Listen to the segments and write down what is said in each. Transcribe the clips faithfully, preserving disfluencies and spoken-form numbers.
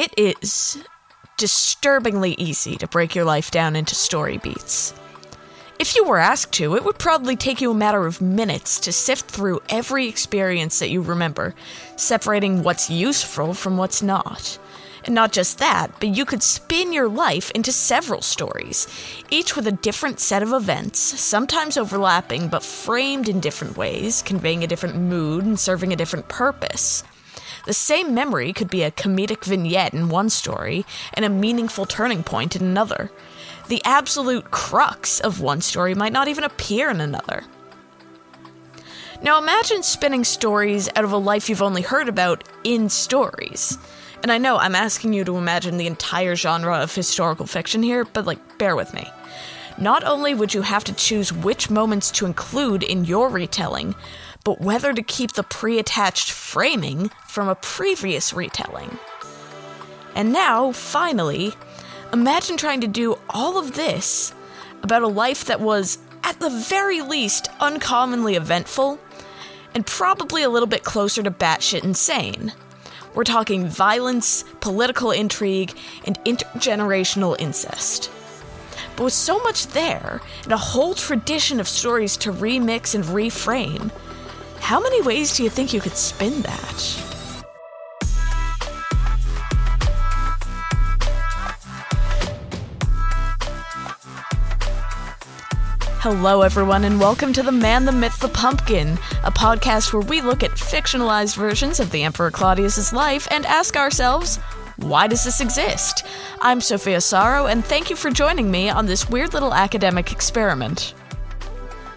It is disturbingly easy to break your life down into story beats. If you were asked to, it would probably take you a matter of minutes to sift through every experience that you remember, separating what's useful from what's not. And not just that, but you could spin your life into several stories, each with a different set of events, sometimes overlapping but framed in different ways, conveying a different mood and serving a different purpose. The same memory could be a comedic vignette in one story and a meaningful turning point in another. The absolute crux of one story might not even appear in another. Now imagine spinning stories out of a life you've only heard about in stories. And I know I'm asking you to imagine the entire genre of historical fiction here, but, like, bear with me. Not only would you have to choose which moments to include in your retelling, but whether to keep the pre-attached framing from a previous retelling. And now, finally, imagine trying to do all of this about a life that was, at the very least, uncommonly eventful, and probably a little bit closer to batshit insane. We're talking violence, political intrigue, and intergenerational incest. But with so much there, and a whole tradition of stories to remix and reframe, how many ways do you think you could spin that? Hello, everyone, and welcome to The Man, the Myth, the Pumpkin, a podcast where we look at fictionalized versions of the Emperor Claudius's life and ask ourselves, why does this exist? I'm Sophia Sorrow, and thank you for joining me on this weird little academic experiment.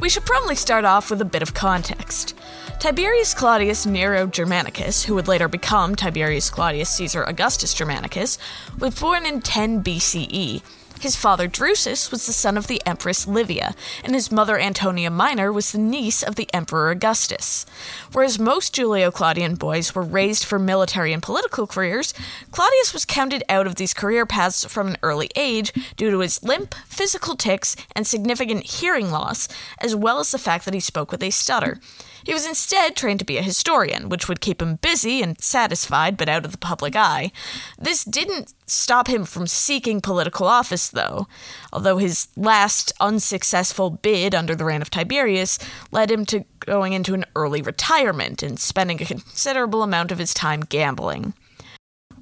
We should probably start off with a bit of context. Tiberius Claudius Nero Germanicus, who would later become Tiberius Claudius Caesar Augustus Germanicus, was born in ten B C E. His father Drusus was the son of the Empress Livia, and his mother Antonia Minor was the niece of the Emperor Augustus. Whereas most Julio-Claudian boys were raised for military and political careers, Claudius was counted out of these career paths from an early age due to his limp, physical tics, and significant hearing loss, as well as the fact that he spoke with a stutter. He was instead trained to be a historian, which would keep him busy and satisfied, but out of the public eye. This didn't stop him from seeking political office, though, although his last unsuccessful bid under the reign of Tiberius led him to going into an early retirement and spending a considerable amount of his time gambling.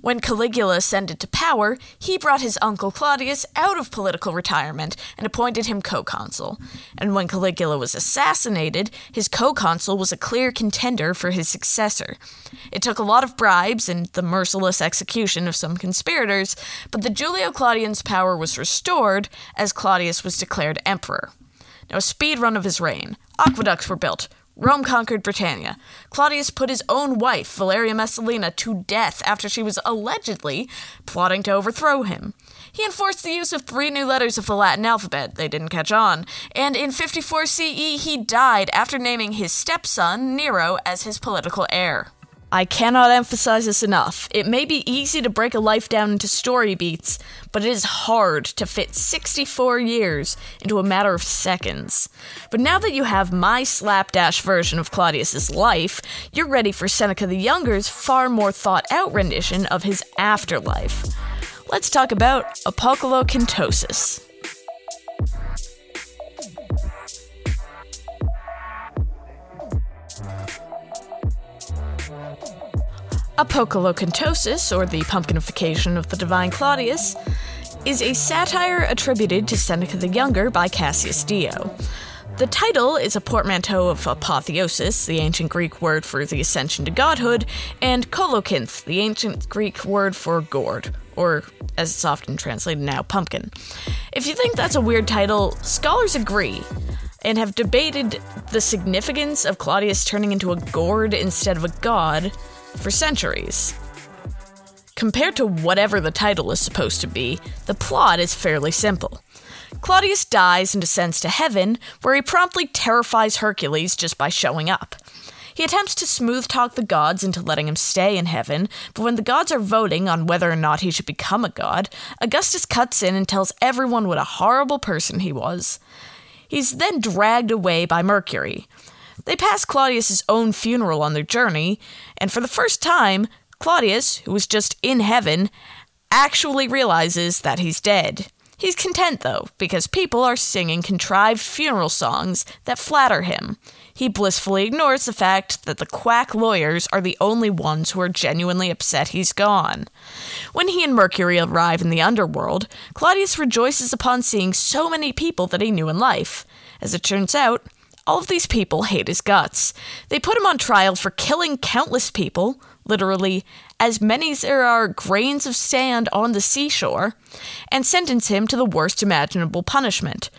When Caligula ascended to power, he brought his uncle Claudius out of political retirement and appointed him co-consul. And when Caligula was assassinated, his co-consul was a clear contender for his successor. It took a lot of bribes and the merciless execution of some conspirators, but the Julio-Claudian's power was restored as Claudius was declared emperor. Now, a speed run of his reign. Aqueducts were built. Rome conquered Britannia. Claudius put his own wife, Valeria Messalina, to death after she was allegedly plotting to overthrow him. He enforced the use of three new letters of the Latin alphabet. They didn't catch on. And in fifty-four C E, he died after naming his stepson, Nero, as his political heir. I cannot emphasize this enough. It may be easy to break a life down into story beats, but it is hard to fit sixty-four years into a matter of seconds. But now that you have my slapdash version of Claudius's life, you're ready for Seneca the Younger's far more thought-out rendition of his afterlife. Let's talk about apocolocyntosis. Apocolocyntosis, or the pumpkinification of the divine Claudius, is a satire attributed to Seneca the Younger by Cassius Dio. The title is a portmanteau of apotheosis, the ancient Greek word for the ascension to godhood, and colocynth, the ancient Greek word for gourd, or, as it's often translated now, pumpkin. If you think that's a weird title, scholars agree, and have debated the significance of Claudius turning into a gourd instead of a god for centuries. Compared to whatever the title is supposed to be, the plot is fairly simple. Claudius dies and ascends to heaven, where he promptly terrifies Hercules just by showing up. He attempts to smooth-talk the gods into letting him stay in heaven, but when the gods are voting on whether or not he should become a god, Augustus cuts in and tells everyone what a horrible person he was. He's then dragged away by Mercury. They pass Claudius's own funeral on their journey, and for the first time, Claudius, who was just in heaven, actually realizes that he's dead. He's content, though, because people are singing contrived funeral songs that flatter him. He blissfully ignores the fact that the quack lawyers are the only ones who are genuinely upset he's gone. When he and Mercury arrive in the underworld, Claudius rejoices upon seeing so many people that he knew in life. As it turns out, all of these people hate his guts. They put him on trial for killing countless people, literally as many as there are grains of sand on the seashore, and sentence him to the worst imaginable punishment,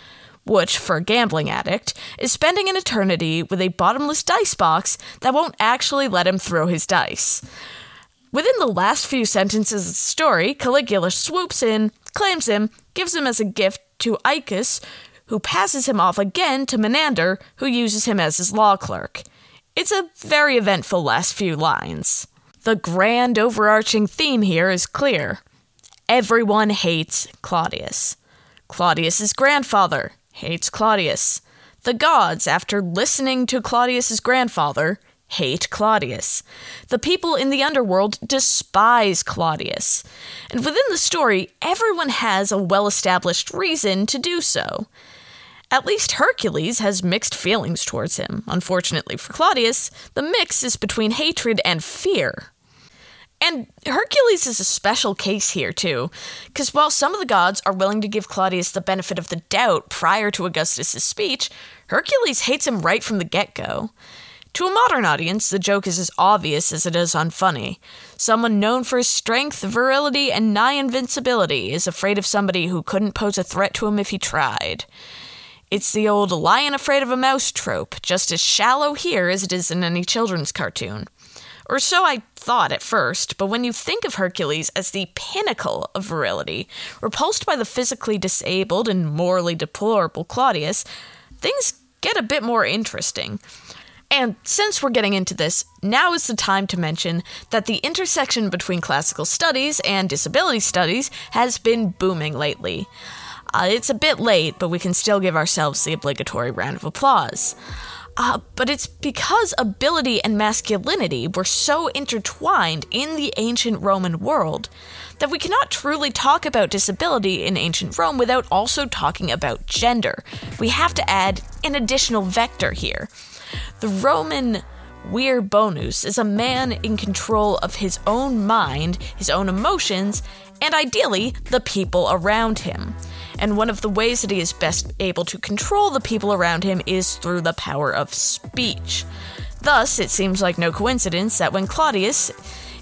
which, for a gambling addict, is spending an eternity with a bottomless dice box that won't actually let him throw his dice. Within the last few sentences of the story, Caligula swoops in, claims him, gives him as a gift to Icus, who passes him off again to Menander, who uses him as his law clerk. It's a very eventful last few lines. The grand overarching theme here is clear. Everyone hates Claudius. Claudius's grandfather hates Claudius. The gods, after listening to Claudius's grandfather, hate Claudius. The people in the underworld despise Claudius. And within the story, everyone has a well-established reason to do so. At least Hercules has mixed feelings towards him. Unfortunately for Claudius, the mix is between hatred and fear. And Hercules is a special case here, too, because while some of the gods are willing to give Claudius the benefit of the doubt prior to Augustus' speech, Hercules hates him right from the get-go. To a modern audience, the joke is as obvious as it is unfunny. Someone known for his strength, virility, and nigh invincibility is afraid of somebody who couldn't pose a threat to him if he tried. It's the old lion afraid of a mouse trope, just as shallow here as it is in any children's cartoon. Or so I thought at first, but when you think of Hercules as the pinnacle of virility, repulsed by the physically disabled and morally deplorable Claudius, things get a bit more interesting. And since we're getting into this, now is the time to mention that the intersection between classical studies and disability studies has been booming lately. Uh, it's a bit late, but we can still give ourselves the obligatory round of applause. Uh, but it's because ability and masculinity were so intertwined in the ancient Roman world that we cannot truly talk about disability in ancient Rome without also talking about gender. We have to add an additional vector here. The Roman vir bonus is a man in control of his own mind, his own emotions, and ideally, the people around him. And one of the ways that he is best able to control the people around him is through the power of speech. Thus, it seems like no coincidence that when Claudius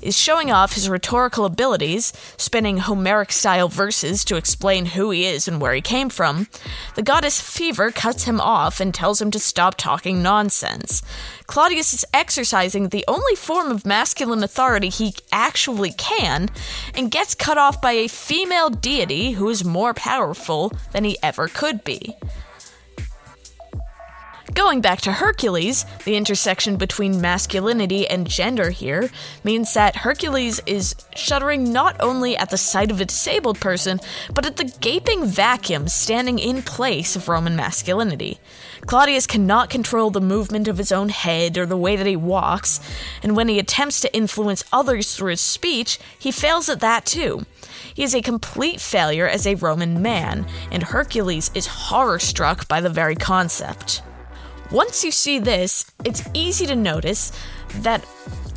is showing off his rhetorical abilities, spinning Homeric-style verses to explain who he is and where he came from, the goddess Fever cuts him off and tells him to stop talking nonsense. Claudius is exercising the only form of masculine authority he actually can, and gets cut off by a female deity who is more powerful than he ever could be. Going back to Hercules, the intersection between masculinity and gender here means that Hercules is shuddering not only at the sight of a disabled person, but at the gaping vacuum standing in place of Roman masculinity. Claudius cannot control the movement of his own head or the way that he walks, and when he attempts to influence others through his speech, he fails at that too. He is a complete failure as a Roman man, and Hercules is horror-struck by the very concept. Once you see this, it's easy to notice that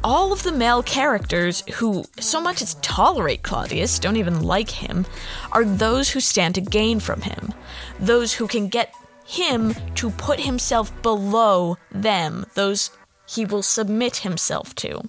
all of the male characters who so much as tolerate Claudius, don't even like him, are those who stand to gain from him. Those who can get him to put himself below them, those he will submit himself to.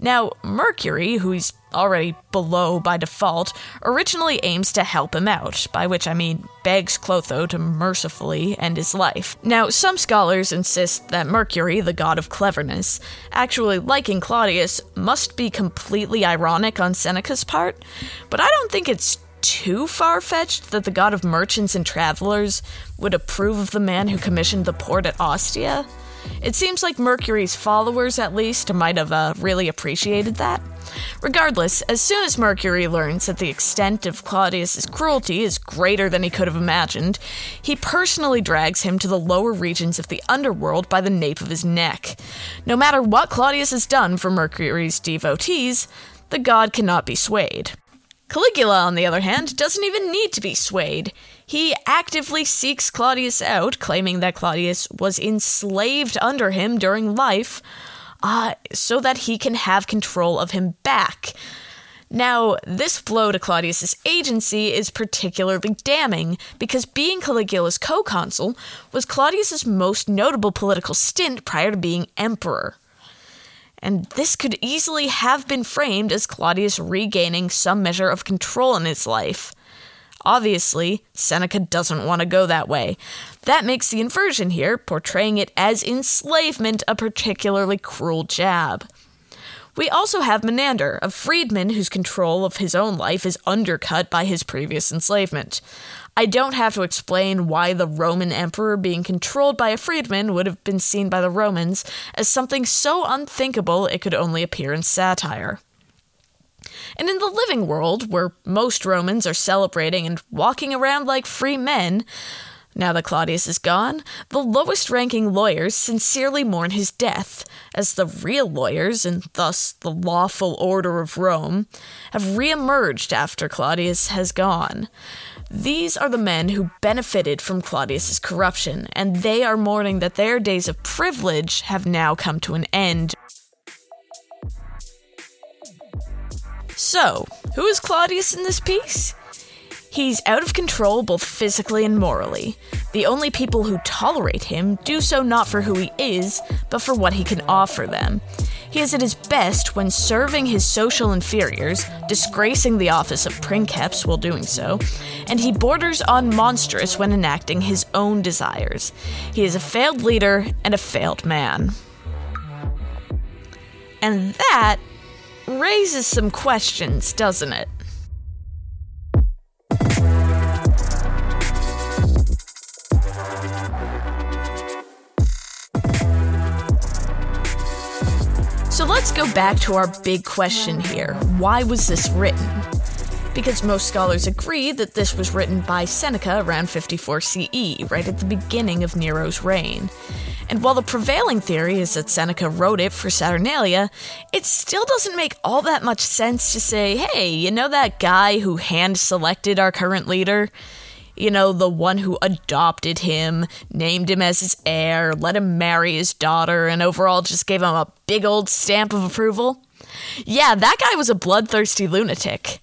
Now, Mercury, who he's already below by default, originally aims to help him out, by which I mean begs Clotho to mercifully end his life. Now, some scholars insist that Mercury, the god of cleverness, actually liking Claudius must be completely ironic on Seneca's part, but I don't think it's too far-fetched that the god of merchants and travelers would approve of the man who commissioned the port at Ostia. It seems like Mercury's followers, at least, might have uh, really appreciated that. Regardless, as soon as Mercury learns that the extent of Claudius's cruelty is greater than he could have imagined, he personally drags him to the lower regions of the underworld by the nape of his neck. No matter what Claudius has done for Mercury's devotees, the god cannot be swayed. Caligula, on the other hand, doesn't even need to be swayed. He actively seeks Claudius out, claiming that Claudius was enslaved under him during life, Uh, so that he can have control of him back. Now, this blow to Claudius's agency is particularly damning, because being Caligula's co-consul was Claudius's most notable political stint prior to being emperor. And this could easily have been framed as Claudius regaining some measure of control in his life. Obviously, Seneca doesn't want to go that way. That makes the inversion here, portraying it as enslavement, a particularly cruel jab. We also have Menander, a freedman whose control of his own life is undercut by his previous enslavement. I don't have to explain why the Roman emperor being controlled by a freedman would have been seen by the Romans as something so unthinkable it could only appear in satire. And in the living world, where most Romans are celebrating and walking around like free men, now that Claudius is gone, the lowest-ranking lawyers sincerely mourn his death, as the real lawyers, and thus the lawful order of Rome, have reemerged after Claudius has gone. These are the men who benefited from Claudius's corruption, and they are mourning that their days of privilege have now come to an end. So, who is Claudius in this piece? He's out of control both physically and morally. The only people who tolerate him do so not for who he is, but for what he can offer them. He is at his best when serving his social inferiors, disgracing the office of princeps while doing so, and he borders on monstrous when enacting his own desires. He is a failed leader and a failed man. And that raises some questions, doesn't it? So let's go back to our big question here. Why was this written? Because most scholars agree that this was written by Seneca around fifty-four C E, right at the beginning of Nero's reign. And while the prevailing theory is that Seneca wrote it for Saturnalia, it still doesn't make all that much sense to say, hey, you know that guy who hand-selected our current leader? You know, the one who adopted him, named him as his heir, let him marry his daughter, and overall just gave him a big old stamp of approval? Yeah, that guy was a bloodthirsty lunatic.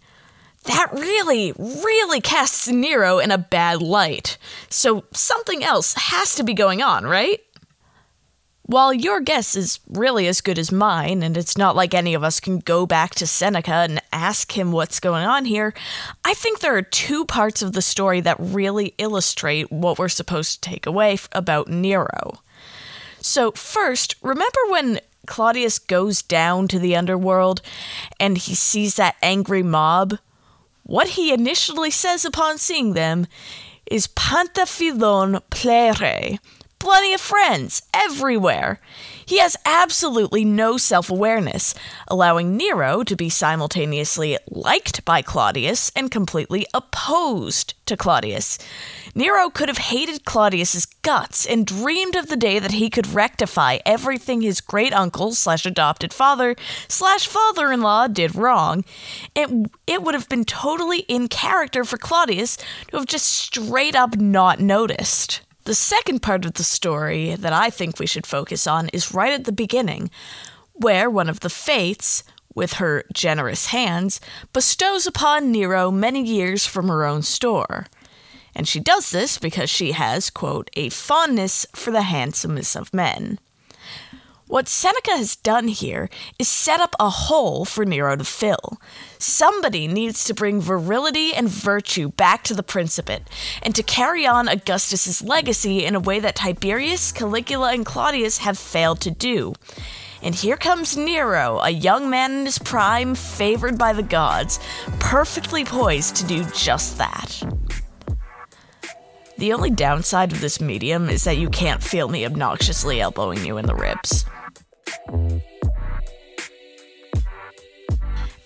That really, really casts Nero in a bad light. So something else has to be going on, right? While your guess is really as good as mine, and it's not like any of us can go back to Seneca and ask him what's going on here, I think there are two parts of the story that really illustrate what we're supposed to take away f- about Nero. So first, remember when Claudius goes down to the underworld and he sees that angry mob? What he initially says upon seeing them is Pantaphilon plere. Plenty of friends, everywhere. He has absolutely no self-awareness, allowing Nero to be simultaneously liked by Claudius and completely opposed to Claudius. Nero could have hated Claudius's guts and dreamed of the day that he could rectify everything his great-uncle slash adopted father slash father-in-law did wrong. It, it would have been totally in character for Claudius to have just straight up not noticed. The second part of the story that I think we should focus on is right at the beginning, where one of the Fates, with her generous hands, bestows upon Nero many years from her own store. And she does this because she has, quote, a fondness for the handsomest of men. What Seneca has done here is set up a hole for Nero to fill. Somebody needs to bring virility and virtue back to the Principate, and to carry on Augustus's legacy in a way that Tiberius, Caligula, and Claudius have failed to do. And here comes Nero, a young man in his prime, favored by the gods, perfectly poised to do just that. The only downside of this medium is that you can't feel me obnoxiously elbowing you in the ribs.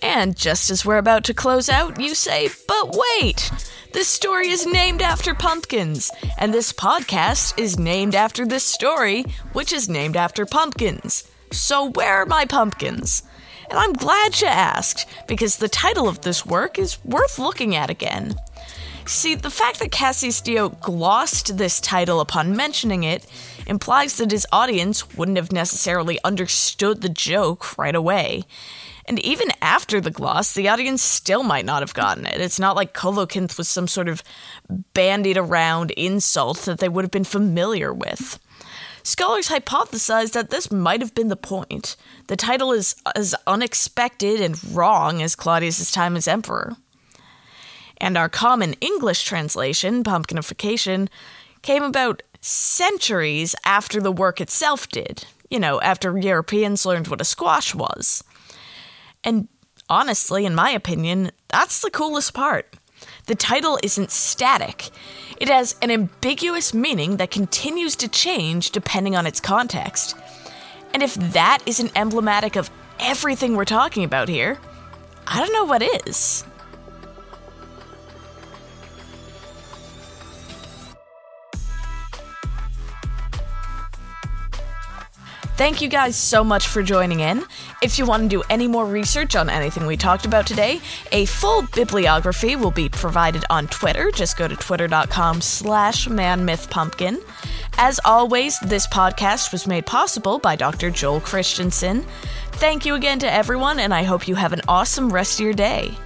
And just as we're about to close out, you say, but wait! This story is named after pumpkins, and this podcast is named after this story, which is named after pumpkins. So where are my pumpkins? And I'm glad you asked, because the title of this work is worth looking at again. See, the fact that Cassius Dio glossed this title upon mentioning it implies that his audience wouldn't have necessarily understood the joke right away. And even after the gloss, the audience still might not have gotten it. It's not like Colocynth was some sort of bandied around insult that they would have been familiar with. Scholars hypothesize that this might have been the point. The title is as unexpected and wrong as Claudius's time as emperor. And our common English translation, pumpkinification, came about centuries after the work itself did. You know, after Europeans learned what a squash was. And honestly, in my opinion, that's the coolest part. The title isn't static. It has an ambiguous meaning that continues to change depending on its context. And if that isn't emblematic of everything we're talking about here, I don't know what is. Thank you guys so much for joining in. If you want to do any more research on anything we talked about today, a full bibliography will be provided on Twitter. Just go to twitter.com slash manmythpumpkin. As always, this podcast was made possible by Doctor Joel Christensen. Thank you again to everyone, and I hope you have an awesome rest of your day.